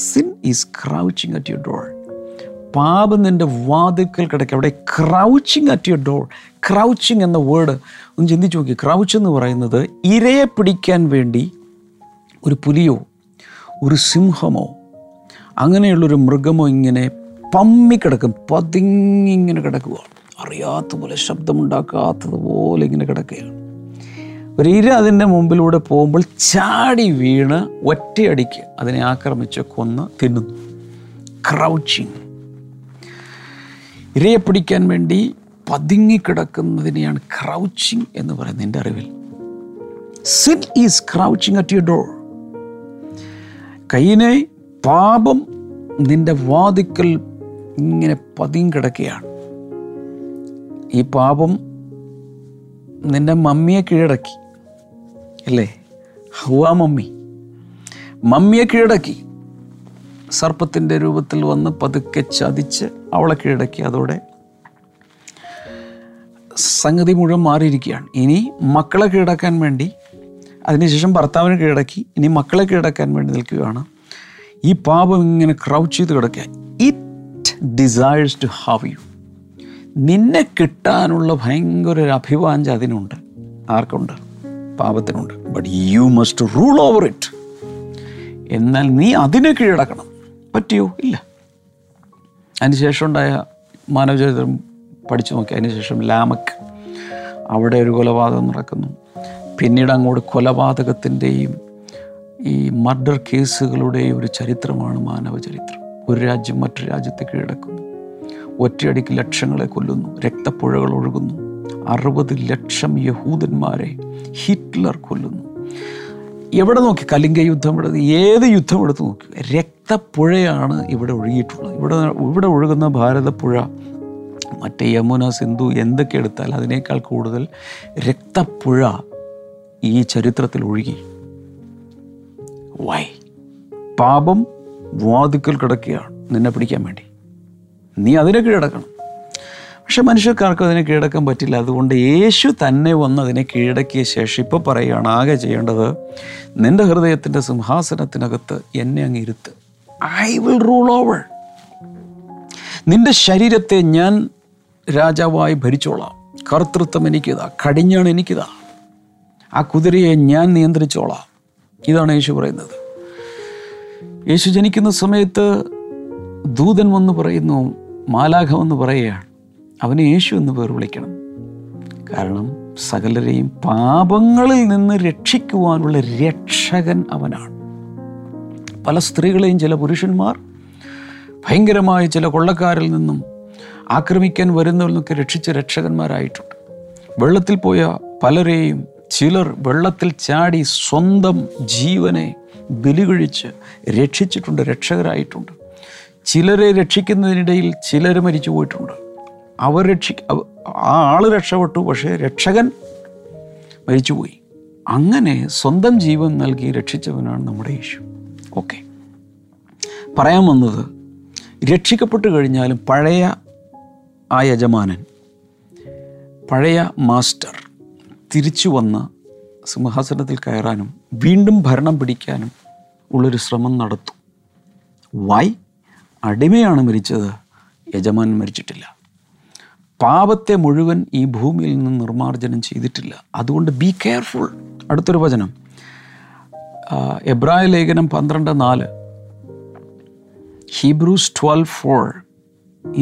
sin is crouching at your door, പാപം നിൻ്റെ വാതിൽക്കൽ കിടക്കുക. അവിടെ crouching at your door, crouching എന്ന വേർഡ് ഒന്ന് ചിന്തിച്ചു നോക്കി. ക്രൗച്ച് എന്ന് പറയുന്നത് ഇരയെ പിടിക്കാൻ വേണ്ടി ഒരു പുലിയോ ഒരു സിംഹമോ അങ്ങനെയുള്ളൊരു മൃഗമോ ഇങ്ങനെ പമ്മിക്കിടക്കും, പതിങ്ങിങ്ങനെ കിടക്കുക, അറിയാത്ത പോലെ ശബ്ദമുണ്ടാക്കാത്തതുപോലെ ഇങ്ങനെ കിടക്കുകയാണ്. ഒരു ഇര അതിൻ്റെ മുമ്പിലൂടെ പോകുമ്പോൾ ചാടി വീണ് ഒറ്റയടിക്ക് അതിനെ ആക്രമിച്ച് കൊന്ന് തിന്നുന്നു. ക്രൗച്ചിങ്, ഇരയെ പിടിക്കാൻ വേണ്ടി പതുങ്ങിക്കിടക്കുന്നതിനെയാണ് ക്രൗച്ചിങ് എന്ന് പറയുന്നത്. എൻ്റെ അറിവിൽ sin is crouching at your door. കൈനെ, പാപം നിൻ്റെ വാതിക്കൽ ഇങ്ങനെ പതിങ്ങിക്കിടക്കുകയാണ്. ഈ പാപം നിൻ്റെ മമ്മിയെ കീഴടക്കി, അല്ലേ? ഹവ്വാ മമ്മിയെ കീഴടക്കി, സർപ്പത്തിൻ്റെ രൂപത്തിൽ വന്ന് പതുക്കെ ചതിച്ച് അവളെ കീഴടക്കി. അതോടെ സംഗതി മുഴുവൻ മാറിയിരിക്കുകയാണ്. ഇനി മക്കളെ കീഴടക്കാൻ വേണ്ടി, അതിനുശേഷം ഭർത്താവിനെ കീഴടക്കി, ഇനി മക്കളെ കീഴടക്കാൻ വേണ്ടി നിൽക്കുകയാണ്. ഈ പാപം ഇങ്ങനെ ക്രൗച്ച് ചെയ്ത് കിടക്കുക. It desires to have you, നിന്നെ കിട്ടാനുള്ള ഭയങ്കര ഒരു അഭിവാഞ്ച അതിനുണ്ട്. ആർക്കുണ്ട്? പാപത്തിനുണ്ട്. But you must rule over it, എന്നാൽ നീ അതിനെ കീഴടക്കണം. പറ്റിയോ? ഇല്ല. അതിനുശേഷം ഉണ്ടായ മാനവചരിത്രം പഠിച്ചു നോക്കി. അതിനുശേഷം ലാമക്ക്, അവിടെ ഒരു കൊലപാതകം നടക്കുന്നു. പിന്നീട് അങ്ങോട്ട് കൊലപാതകത്തിൻ്റെയും ഈ മർഡർ കേസുകളുടെയും ഒരു ചരിത്രമാണ് മാനവചരിത്രം. ഒരു രാജ്യം മറ്റൊരു രാജ്യത്തെ കീഴടക്കുന്നു, ഒറ്റയടിക്ക് ലക്ഷങ്ങളെ കൊല്ലുന്നു, രക്തപ്പുഴകൾ ഒഴുകുന്നു. 60 ലക്ഷം യഹൂദന്മാരെ ഹിറ്റ്ലർ കൊല്ലുന്നു. എവിടെ നോക്കി, കലിംഗ യുദ്ധം എടുത്ത്, ഏത് യുദ്ധം എടുത്ത് നോക്കി, രക്തപ്പുഴയാണ് ഇവിടെ ഒഴുകിയിട്ടുള്ളത്. ഇവിടെ ഒഴുകുന്ന ഭാരതപ്പുഴ, മറ്റേ യമുന, സിന്ധു, എന്തൊക്കെ എടുത്താൽ അതിനേക്കാൾ കൂടുതൽ രക്തപ്പുഴ ഈ ചരിത്രത്തിൽ ഒഴുകി. വൈ? പാപം വാതിക്കൽ കിടക്കുകയാണ് നിന്നെ പിടിക്കാൻ വേണ്ടി, നീ അതിനെ കീഴടക്കണം. പക്ഷെ മനുഷ്യർക്കാർക്കും അതിനെ കീഴടക്കാൻ പറ്റില്ല. അതുകൊണ്ട് യേശു തന്നെ വന്ന് അതിനെ കീഴടക്കിയ ശേഷം ഇപ്പോൾ പറയുകയാണ്, ആകെ ചെയ്യേണ്ടത് നിൻ്റെ ഹൃദയത്തിൻ്റെ സിംഹാസനത്തിനകത്ത് എന്നെ അങ്ങ് ഇരുത്ത്. I will rule over. നിൻ്റെ ശരീരത്തെ ഞാൻ രാജാവായി ഭരിച്ചോളാം, കർത്തൃത്വം എനിക്കിതാ, കടിഞ്ഞാണ് എനിക്കിതാ, ആ കുതിരയെ ഞാൻ നിയന്ത്രിച്ചോളാം. ഇതാണ് യേശു പറയുന്നത്. യേശു ജനിക്കുന്ന സമയത്ത് ദൂതൻ വന്ന് പറയുന്നു, മാലാഖ വന്ന് പറയുകയാണ്, അവന് യേശു എന്ന് പേർ വിളിക്കണം. കാരണം സകലരെയും പാപങ്ങളിൽ നിന്ന് രക്ഷിക്കുവാനുള്ള രക്ഷകൻ അവനാണ്. പല സ്ത്രീകളെയും ചില പുരുഷന്മാർ ഭയങ്കരമായ ചില കൊള്ളക്കാരിൽ നിന്നും ആക്രമിക്കാൻ വരുന്നവരിൽ നിന്നൊക്കെ രക്ഷിച്ച രക്ഷകന്മാരായിട്ടുണ്ട്. വെള്ളത്തിൽ പോയ പലരെയും, ചിലർ വെള്ളത്തിൽ ചാടി സ്വന്തം ജീവനെ ബലികഴിച്ച് രക്ഷിച്ചിട്ടുണ്ട്, രക്ഷകരായിട്ടുണ്ട്. ചിലരെ രക്ഷിക്കുന്നതിനിടയിൽ ചിലർ മരിച്ചു പോയിട്ടുണ്ട്. ആ ആൾ രക്ഷപ്പെട്ടു, പക്ഷേ രക്ഷകൻ മരിച്ചുപോയി. അങ്ങനെ സ്വന്തം ജീവൻ നൽകി രക്ഷിച്ചവനാണ് നമ്മുടെ യേശു. ഓക്കെ, പറയാൻ വന്നത്, രക്ഷിക്കപ്പെട്ടു കഴിഞ്ഞാലും പഴയ ആ യജമാനൻ, പഴയ മാസ്റ്റർ തിരിച്ചു വന്ന് സിംഹാസനത്തിൽ കയറാനും വീണ്ടും ഭരണം പിടിക്കാനും ഉള്ളൊരു ശ്രമം നടത്തും. വൈ? അടിമയാണ് മരിച്ചത്, യജമാനൻ മരിച്ചിട്ടില്ല. പാപത്തെ മുഴുവൻ ഈ ഭൂമിയിൽ നിന്ന് നിർമ്മാർജ്ജനം ചെയ്തിട്ടില്ല. അതുകൊണ്ട് ബി കെയർഫുൾ. അടുത്തൊരു വചനം, എബ്രായ ലേഖനം 12:4, Hebrews 12:4.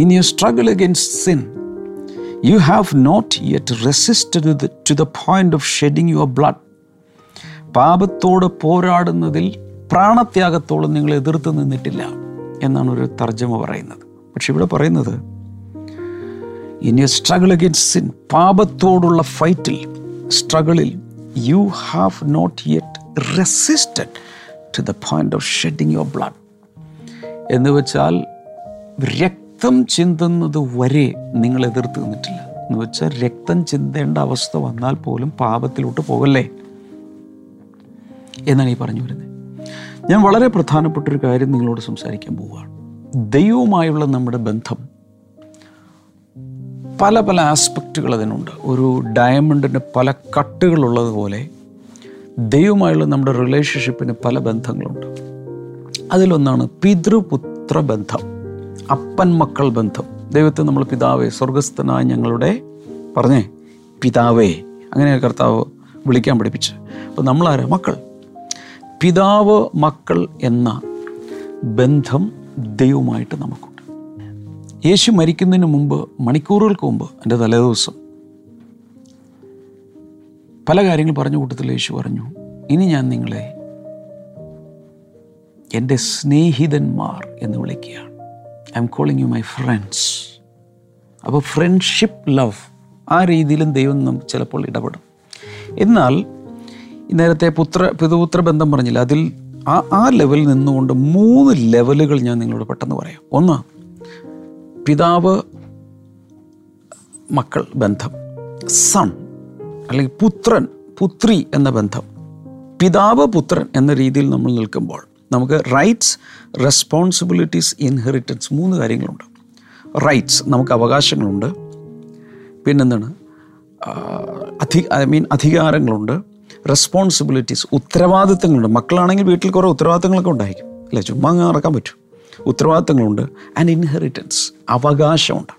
In your struggle against sin, you have not yet resisted to the point of shedding your blood. പാപത്തോട് പോരാടുന്നതിൽ പ്രാണത്യാഗത്തോളം നിങ്ങൾ എതിർത്ത് നിന്നിട്ടില്ല എന്നാണ് ഒരു തർജ്ജമ പറയുന്നത്. പക്ഷെ ഇവിടെ പറയുന്നത്, in your struggle against sin, പാപത്തോടുള്ള ഫൈറ്റിൽ, സ്ട്രഗിളിൽ, you have not yet resisted to the point of shedding your blood. എന്ന് വെച്ചാൽ രക്ത രക്തം ചിന്തുന്നത് വരെ നിങ്ങൾ എതിർത്ത് നിന്നിട്ടില്ല എന്ന് വെച്ചാൽ രക്തം ചിന്തേണ്ട അവസ്ഥ വന്നാൽ പോലും പാപത്തിലോട്ട് പോകല്ലേ എന്നാണ് ഈ പറഞ്ഞു വരുന്നത്. ഞാൻ വളരെ പ്രധാനപ്പെട്ടൊരു കാര്യം നിങ്ങളോട് സംസാരിക്കാൻ പോവുകയാണ്. ദൈവവുമായുള്ള നമ്മുടെ ബന്ധം പല പല ആസ്പെക്റ്റുകൾ അതിനുണ്ട്. ഒരു ഡയമണ്ടിൻ്റെ പല കട്ടുകളുള്ളതുപോലെ ദൈവമായുള്ള നമ്മുടെ റിലേഷൻഷിപ്പിന് പല ബന്ധങ്ങളുണ്ട്. അതിലൊന്നാണ് പിതൃപുത്ര ബന്ധം, അപ്പൻ മക്കൾ ബന്ധം. ദൈവത്തെ നമ്മൾ പിതാവേ, സ്വർഗസ്ഥനായ ഞങ്ങളുടെ പറഞ്ഞേ പിതാവേ, അങ്ങനെ കർത്താവ് വിളിക്കാൻ പഠിപ്പിച്ച്. അപ്പോൾ നമ്മളാരാ? മക്കൾ. പിതാവ് മക്കൾ എന്ന ബന്ധം ദൈവമായിട്ട് നമുക്കുണ്ട്. യേശു മരിക്കുന്നതിന് മുമ്പ്, മണിക്കൂറുകൾക്ക് മുമ്പ്, എൻ്റെ തലേദിവസം പല കാര്യങ്ങൾ പറഞ്ഞ കൂട്ടത്തിൽ യേശു പറഞ്ഞു, ഇനി ഞാൻ നിങ്ങളെ എൻ്റെ സ്നേഹിതന്മാർ എന്ന് വിളിക്കുകയാണ്. I am calling you my friends. അപ്പോൾ ഫ്രണ്ട്ഷിപ്പ്, ലവ്, ആ രീതിയിലും ദൈവം നമുക്ക് ചിലപ്പോൾ ഇടപെടും. എന്നാൽ നേരത്തെ പിതൃപുത്ര ബന്ധം പറഞ്ഞില്ല, അതിൽ ആ ലെവലിൽ നിന്നുകൊണ്ട് മൂന്ന് ലെവലുകൾ ഞാൻ നിങ്ങളോട് പെട്ടെന്ന് പറയാം. ഒന്ന്, പിതാവ് മക്കൾ ബന്ധം, സൺ അല്ലെങ്കിൽ പുത്രൻ പുത്രി എന്ന ബന്ധം. പിതാവ് പുത്രൻ എന്ന രീതിയിൽ നമ്മൾ നിൽക്കുമ്പോൾ നമുക്ക് റൈറ്റ്സ്, റെസ്പോൺസിബിലിറ്റീസ്, ഇൻഹെറിറ്റൻസ്, മൂന്ന് കാര്യങ്ങളുണ്ട്. റൈറ്റ്സ്, നമുക്ക് അവകാശങ്ങളുണ്ട്. പിന്നെന്താണ്? അധികാരങ്ങളുണ്ട്. റെസ്പോൺസിബിലിറ്റീസ്, ഉത്തരവാദിത്തങ്ങളുണ്ട്. മക്കളാണെങ്കിൽ വീട്ടിൽ കുറേ ഉത്തരവാദിത്തങ്ങളൊക്കെ ഉണ്ടായിരിക്കും അല്ലേ, ചുമ്മാ അങ്ങ് നടക്കാൻ പറ്റും. ഉത്തരവാദിത്തങ്ങളുണ്ട്. ആൻഡ് ഇൻഹെറിറ്റൻസ്, അവകാശമുണ്ട്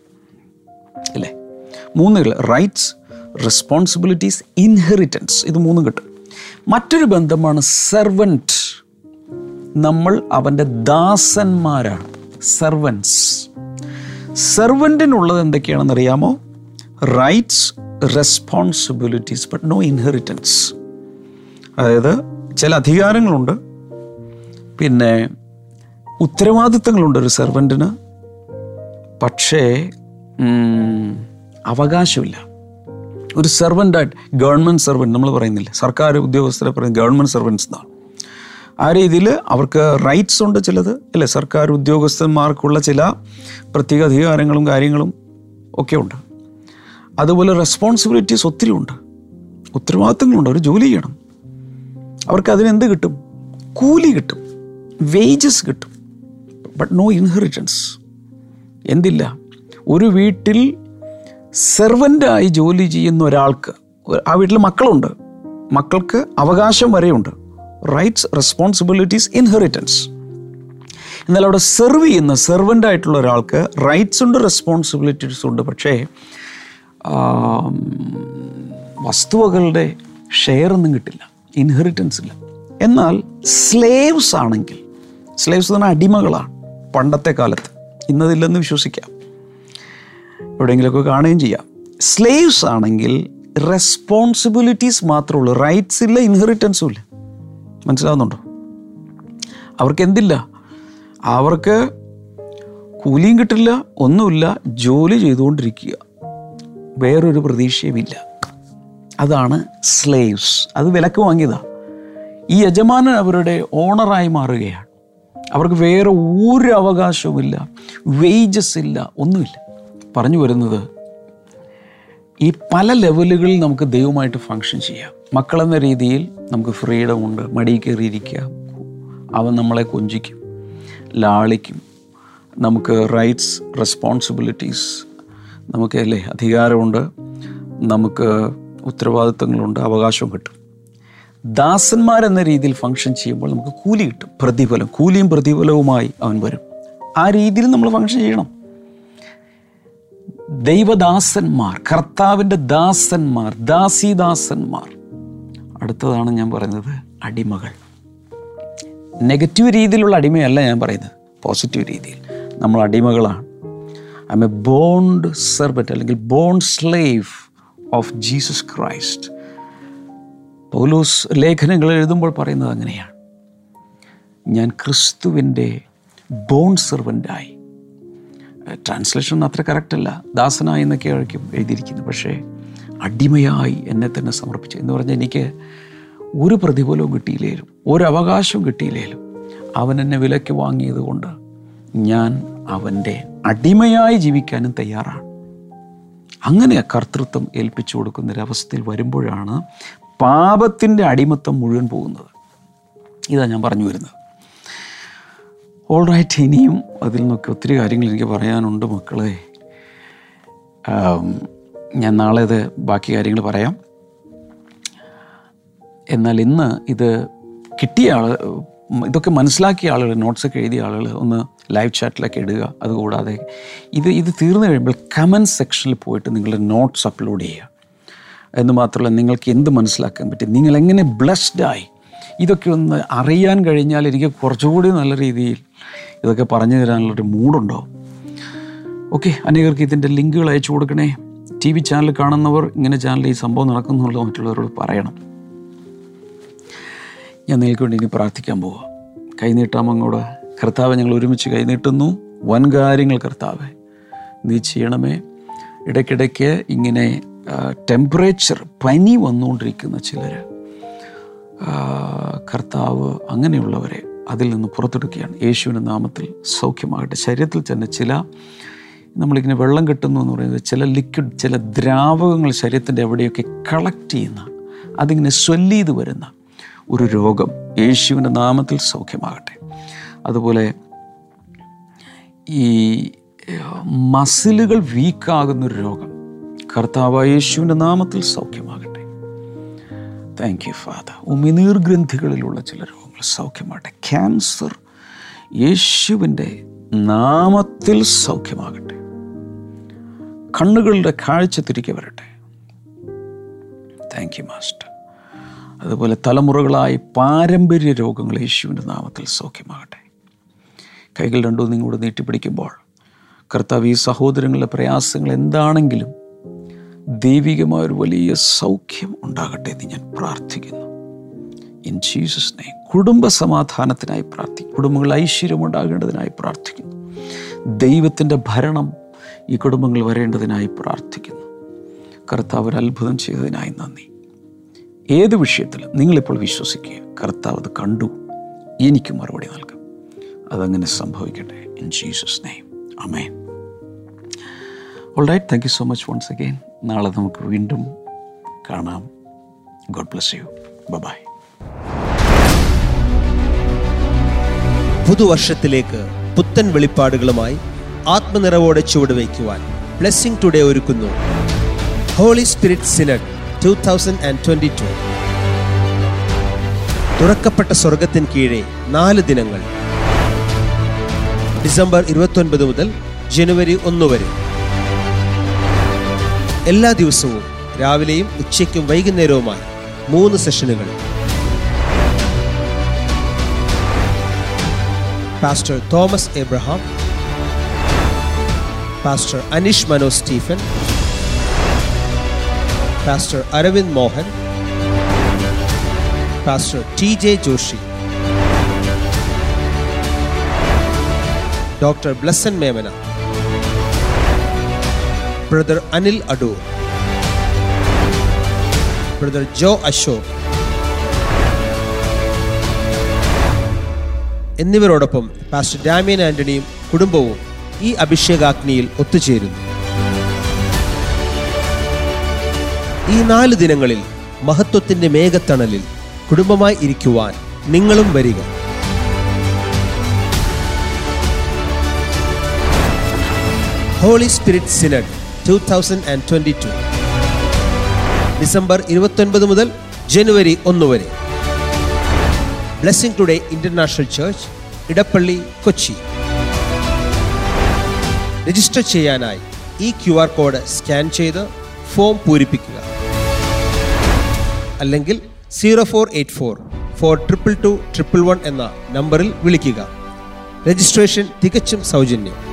അല്ലേ. മൂന്നുകൾ, റൈറ്റ്സ്, റെസ്പോൺസിബിലിറ്റീസ്, ഇൻഹെറിറ്റൻസ്, ഇത് മൂന്നും കിട്ടും. മറ്റൊരു ബന്ധമാണ് സെർവൻറ്റ്. നമ്മൾ അവൻ്റെ ദാസന്മാരാണ്, സെർവൻസ്. സെർവൻറ്റിനുള്ളത് എന്തൊക്കെയാണെന്നറിയാമോ? Rights, responsibilities, but no inheritance. അതായത് ചില അധികാരങ്ങളുണ്ട്, പിന്നെ ഉത്തരവാദിത്തങ്ങളുണ്ട് ഒരു സെർവൻറ്റിന്, പക്ഷേ അവകാശമില്ല. ഒരു സെർവൻ്റായിട്ട്, ഗവൺമെൻറ് സെർവൻറ്റ് നമ്മൾ പറയുന്നില്ല, സർക്കാർ ഉദ്യോഗസ്ഥരെ പറയുന്നത് ഗവൺമെൻറ് സെർവൻസ് എന്നാണ്. ആ രീതിയിൽ അവർക്ക് റൈറ്റ്സ് ഉണ്ട് ചിലത് അല്ലേ, സർക്കാർ ഉദ്യോഗസ്ഥന്മാർക്കുള്ള ചില പ്രത്യേക അധികാരങ്ങളും കാര്യങ്ങളും ഒക്കെ ഉണ്ട്. അതുപോലെ റെസ്പോൺസിബിലിറ്റീസ് ഒത്തിരി ഉണ്ട്, ഉത്തരവാദിത്തങ്ങളുണ്ട്. അവർ ജോലി ചെയ്യണം, അവർക്ക് അതിനെന്ത് കിട്ടും? കൂലി കിട്ടും, വേജസ് കിട്ടും, ബട്ട് നോ ഇൻഹെറിറ്റൻസ്. എന്തില്ല? ഒരു വീട്ടിൽ സെർവൻ്റായി ജോലി ചെയ്യുന്ന ഒരാൾക്ക്, ആ വീട്ടിൽ മക്കളുണ്ട്, മക്കൾക്ക് അവകാശം വരെയുണ്ട്, റൈറ്റ്സ്, റെസ്പോൺസിബിലിറ്റീസ്, ഇൻഹെറിറ്റൻസ്. എന്നാൽ അവിടെ സെർവ് ചെയ്യുന്ന സെർവൻ്റായിട്ടുള്ള ഒരാൾക്ക് റൈറ്റ്സ് ഉണ്ട്, റെസ്പോൺസിബിലിറ്റീസ് ഉണ്ട്, പക്ഷേ വസ്തുവകളുടെ ഷെയറൊന്നും കിട്ടില്ല, ഇൻഹെറിറ്റൻസ് ഇല്ല. എന്നാൽ സ്ലേവ്സ് ആണെങ്കിൽ, സ്ലേവ്സ് എന്ന് പറഞ്ഞാൽ അടിമകളാണ് പണ്ടത്തെ കാലത്ത്, ഇന്നതില്ലെന്ന് വിശ്വസിക്കാം, എവിടെയെങ്കിലുമൊക്കെ കാണുകയും ചെയ്യാം. സ്ലേവ്സ് ആണെങ്കിൽ റെസ്പോൺസിബിലിറ്റീസ് മാത്രമേ ഉള്ളൂ, റൈറ്റ്സ് ഇല്ല, ഇൻഹെറിറ്റൻസും ഇല്ല. മനസ്സിലാവുന്നുണ്ടോ? അവർക്ക് എന്തില്ല? അവർക്ക് കൂലിയും കിട്ടില്ല, ഒന്നുമില്ല, ജോലി ചെയ്തുകൊണ്ടിരിക്കുക, വേറൊരു പ്രതീക്ഷയുമില്ല. അതാണ് സ്ലേവ്സ്. അത് വിലക്ക് വാങ്ങിയതാണ്. ഈ യജമാനൻ അവരുടെ ഓണറായി മാറുകയാണ്. അവർക്ക് വേറെ ഒരു അവകാശവുമില്ല, വേജസ് ഇല്ല, ഒന്നുമില്ല. പറഞ്ഞു വരുന്നത്, ഈ പല ലെവലുകളിൽ നമുക്ക് ദൈവമായിട്ട് ഫങ്ഷൻ ചെയ്യാം. മക്കളെന്ന രീതിയിൽ നമുക്ക് ഫ്രീഡമുണ്ട്, മടി കയറിയിരിക്കുക, അവൻ നമ്മളെ കൊഞ്ചിക്കും, ലാളിക്കും, നമുക്ക് റൈറ്റ്സ്, റെസ്പോൺസിബിലിറ്റീസ്, നമുക്ക് അല്ലേ അധികാരമുണ്ട്, നമുക്ക് ഉത്തരവാദിത്തങ്ങളുണ്ട്, അവകാശവും കിട്ടും. ദാസന്മാരെന്ന രീതിയിൽ ഫങ്ഷൻ ചെയ്യുമ്പോൾ നമുക്ക് കൂലി കിട്ടും, പ്രതിഫലം, കൂലിയും പ്രതിഫലവുമായി അവൻ വരും. ആ രീതിയിൽ നമ്മൾ ഫങ്ഷൻ ചെയ്യണം. ദൈവദാസന്മാർ, കർത്താവിൻ്റെ ദാസന്മാർ, ദാസീദാസന്മാർ. അടുത്തതാണ് ഞാൻ പറയുന്നത് അടിമകൾ. നെഗറ്റീവ് രീതിയിലുള്ള അടിമയല്ല ഞാൻ പറയുന്നത്, പോസിറ്റീവ് രീതിയിൽ നമ്മൾ അടിമകളാണ്. I am a bond servant അല്ലെങ്കിൽ bond slave of Jesus Christ. പൗലോസ് ലേഖനങ്ങൾ എഴുതുമ്പോൾ പറയുന്നത് അങ്ങനെയാണ്, ഞാൻ ക്രിസ്തുവിൻ്റെ ബോണ്ട് സെർവൻ്റായി. ട്രാൻസ്ലേഷൻ അത്ര കറക്റ്റല്ല, ദാസനായി എന്നൊക്കെ ആയിരിക്കും എഴുതിയിരിക്കുന്നത്, പക്ഷേ അടിമയായി എന്നെ തന്നെ സമർപ്പിച്ചു എന്ന് പറഞ്ഞാൽ എനിക്ക് ഒരു പ്രതിഫലവും കിട്ടിയില്ലേലും, ഒരു അവകാശവും കിട്ടിയില്ലേലും അവൻ എന്നെ വിലയ്ക്ക് വാങ്ങിയത് കൊണ്ട് ഞാൻ അവൻ്റെ അടിമയായി ജീവിക്കാനും തയ്യാറാണ്. അങ്ങനെ കർത്തൃത്വം ഏൽപ്പിച്ചു കൊടുക്കുന്നൊരവസ്ഥയിൽ വരുമ്പോഴാണ് പാപത്തിൻ്റെ അടിമത്തം മുഴുവൻ പോകുന്നത്. ഇതാ ഞാൻ പറഞ്ഞു വരുന്നത്. ഓൾ റൈറ്റ്, ഇനിയും അതിൽ നിന്നൊക്കെ ഒത്തിരി കാര്യങ്ങൾ എനിക്ക് പറയാനുണ്ട് മക്കളെ. ഞാൻ നാളെ ഇത് ബാക്കി കാര്യങ്ങൾ പറയാം. എന്നാൽ ഇന്ന് ഇത് കിട്ടിയ ആൾ, ഇതൊക്കെ മനസ്സിലാക്കിയ ആളുകൾ, നോട്ട്സൊക്കെ എഴുതിയ ആളുകൾ ഒന്ന് ലൈവ് ചാറ്റിലൊക്കെ ഇടുക. അതുകൂടാതെ ഇത് തീർന്നു കഴിയുമ്പോൾ കമൻറ്റ് സെക്ഷനിൽ പോയിട്ട് നിങ്ങളുടെ നോട്ട്സ് അപ്ലോഡ് ചെയ്യുക. എന്ന് മാത്രമല്ല, നിങ്ങൾക്ക് എന്ത് മനസ്സിലാക്കാൻ പറ്റി, നിങ്ങളെങ്ങനെ ബ്ലെസ്ഡായി, ഇതൊക്കെ ഒന്ന് അറിയാൻ കഴിഞ്ഞാൽ എനിക്ക് കുറച്ചുകൂടി നല്ല രീതിയിൽ ഇതൊക്കെ പറഞ്ഞു തരാനുള്ളൊരു മൂഡുണ്ടോ. ഓക്കെ, അനേകർക്ക് ഇതിൻ്റെ ലിങ്കുകൾ അയച്ചു കൊടുക്കണേ. ടി വി ചാനൽ കാണുന്നവർ ഇങ്ങനെ ചാനൽ ഈ സംഭവം നടക്കുന്നുള്ള മറ്റുള്ളവരോട് പറയണം. ഞാൻ നിങ്ങൾക്ക് വേണ്ടി ഇനി പ്രാർത്ഥിക്കാൻ പോവാം. കൈനീട്ടാമങ്ങോട്. കർത്താവെ, ഞങ്ങൾ ഒരുമിച്ച് കൈനീട്ടുന്നു. വൻ കാര്യങ്ങൾ കർത്താവെ നീ ചെയ്യണമേ. ഇടയ്ക്കിടയ്ക്ക് ഇങ്ങനെ ടെമ്പറേച്ചർ പനി വന്നുകൊണ്ടിരിക്കുന്ന ചിലർ കർത്താവ് അങ്ങനെയുള്ളവരെ അതിൽ നിന്ന് പുറത്തെടുക്കുകയാണ്. യേശുവിൻ്റെ നാമത്തിൽ സൗഖ്യമാകട്ടെ. ശരീരത്തിൽ തന്നെ ചില, നമ്മളിങ്ങനെ വെള്ളം കിട്ടുന്നു എന്ന് പറയുന്നത്, ചില ലിക്വിഡ്, ചില ദ്രാവകങ്ങൾ ശരീരത്തിൻ്റെ എവിടെയൊക്കെ കളക്ട് ചെയ്യുന്ന, അതിങ്ങനെ സ്വെല്ല് ചെയ്ത് വരുന്ന ഒരു രോഗം യേശുവിൻ്റെ നാമത്തിൽ സൗഖ്യമാകട്ടെ. അതുപോലെ ഈ മസിലുകൾ വീക്കാകുന്നൊരു രോഗം കർത്താവ് യേശുവിൻ്റെ നാമത്തിൽ സൗഖ്യമാകട്ടെ. Thank you father. ഉമിനീർ ഗ്രന്ഥികളിലുള്ള ചില രോഗങ്ങൾ സൗഖ്യമാകട്ടെ. ക്യാൻസർ യേശുവിൻ്റെ നാമത്തിൽ സൗഖ്യമാകട്ടെ. കണ്ണുകളുടെ കാഴ്ച തിരികെ വരട്ടെ. Thank you master. അതുപോലെ തലമുറകളായി പാരമ്പര്യ രോഗങ്ങൾ യേശുവിൻ്റെ നാമത്തിൽ സൗഖ്യമാകട്ടെ. കൈകൾ രണ്ടും നിങ്ങളോട് നീട്ടിപ്പിടിക്കുമ്പോൾ കർത്താവ് ഈ സഹോദരങ്ങളുടെ പ്രയാസങ്ങൾ എന്താണെങ്കിലും ദൈവികമായൊരു വലിയ സൗഖ്യം ഉണ്ടാകട്ടെ എന്ന് ഞാൻ പ്രാർത്ഥിക്കുന്നു. In Jesus name. കുടുംബ സമാധാനത്തിനായി പ്രാർത്ഥിക്കും. കുടുംബങ്ങൾ ഐശ്വര്യമുണ്ടാകേണ്ടതിനായി പ്രാർത്ഥിക്കുന്നു. ദൈവത്തിൻ്റെ ഭരണം ഈ കുടുംബങ്ങൾ വരേണ്ടതിനായി പ്രാർത്ഥിക്കുന്നു. കർത്താവ് ഒരു അത്ഭുതം ചെയ്തതിനായി നന്ദി. ഏത് വിഷയത്തിലും നിങ്ങളിപ്പോൾ വിശ്വസിക്കുക, കർത്താവ് അത് കണ്ടു, എനിക്ക് മറുപടി നൽകും. അതങ്ങനെ സംഭവിക്കട്ടെ. In Jesus name. Amen. All right, thank you so much once again. നാളെ നമുക്ക് വീണ്ടും കാണാം. God bless you. ബൈ. പുതുവർഷത്തിലേക്ക് പുത്തൻ വെളിപ്പാടുകളുമായി ആത്മനിറവോടെ ചുവടുവയ്ക്കുവാൻ ബ്ലെസ്സിംഗ് ടുഡേ ഒരുക്കുന്നു. Holy spirit synod 2022. തുറക്കപ്പെട്ട സ്വർഗത്തിന് കീഴെ 4 ദിനങ്ങൾ. ഡിസംബർ 29 മുതൽ ജനുവരി 1 വരെ. എല്ലാ ദിവസവും രാവിലെയും ഉച്ചയ്ക്കും വൈകുന്നേരവുമായി 3 സെഷനുകൾ. Pastor Thomas Abraham, pastor Aneesh Mano Stephen, pastor Aravind Mohan, pastor TJ. Joshi, doctor Blessan Memana, brother Anil Adoor, brother ജോ അശോക് എന്നിവരോടൊപ്പം പാസ്റ്റർ ഡാമിയൻ ആന്റണിയും കുടുംബവും ഈ അഭിഷേകാഗ്നിയിൽ ഒത്തുചേരുന്നു. ഈ 4 ദിനങ്ങളിൽ മഹത്വത്തിൻ്റെ മേഘത്തണലിൽ കുടുംബമായി ഇരിക്കുവാൻ നിങ്ങളും വരിക. ഹോളി സ്പിരിറ്റ് സിനഡ് 2022 ഡിസംബർ 29 മുതൽ ജനുവരി 1 വരെ. Blessing Today International Church, Edappally, Kochi. Register ചെയ്യാനായി ഈ QR കോഡ് സ്കാൻ ചെയ്ത് ഫോം പൂരിപ്പിക്കുക. അല്ലെങ്കിൽ 0484 422 111 എന്ന നമ്പറിൽ വിളിക്കുക. രജിസ്ട്രേഷൻ തികച്ചും സൗജന്യം.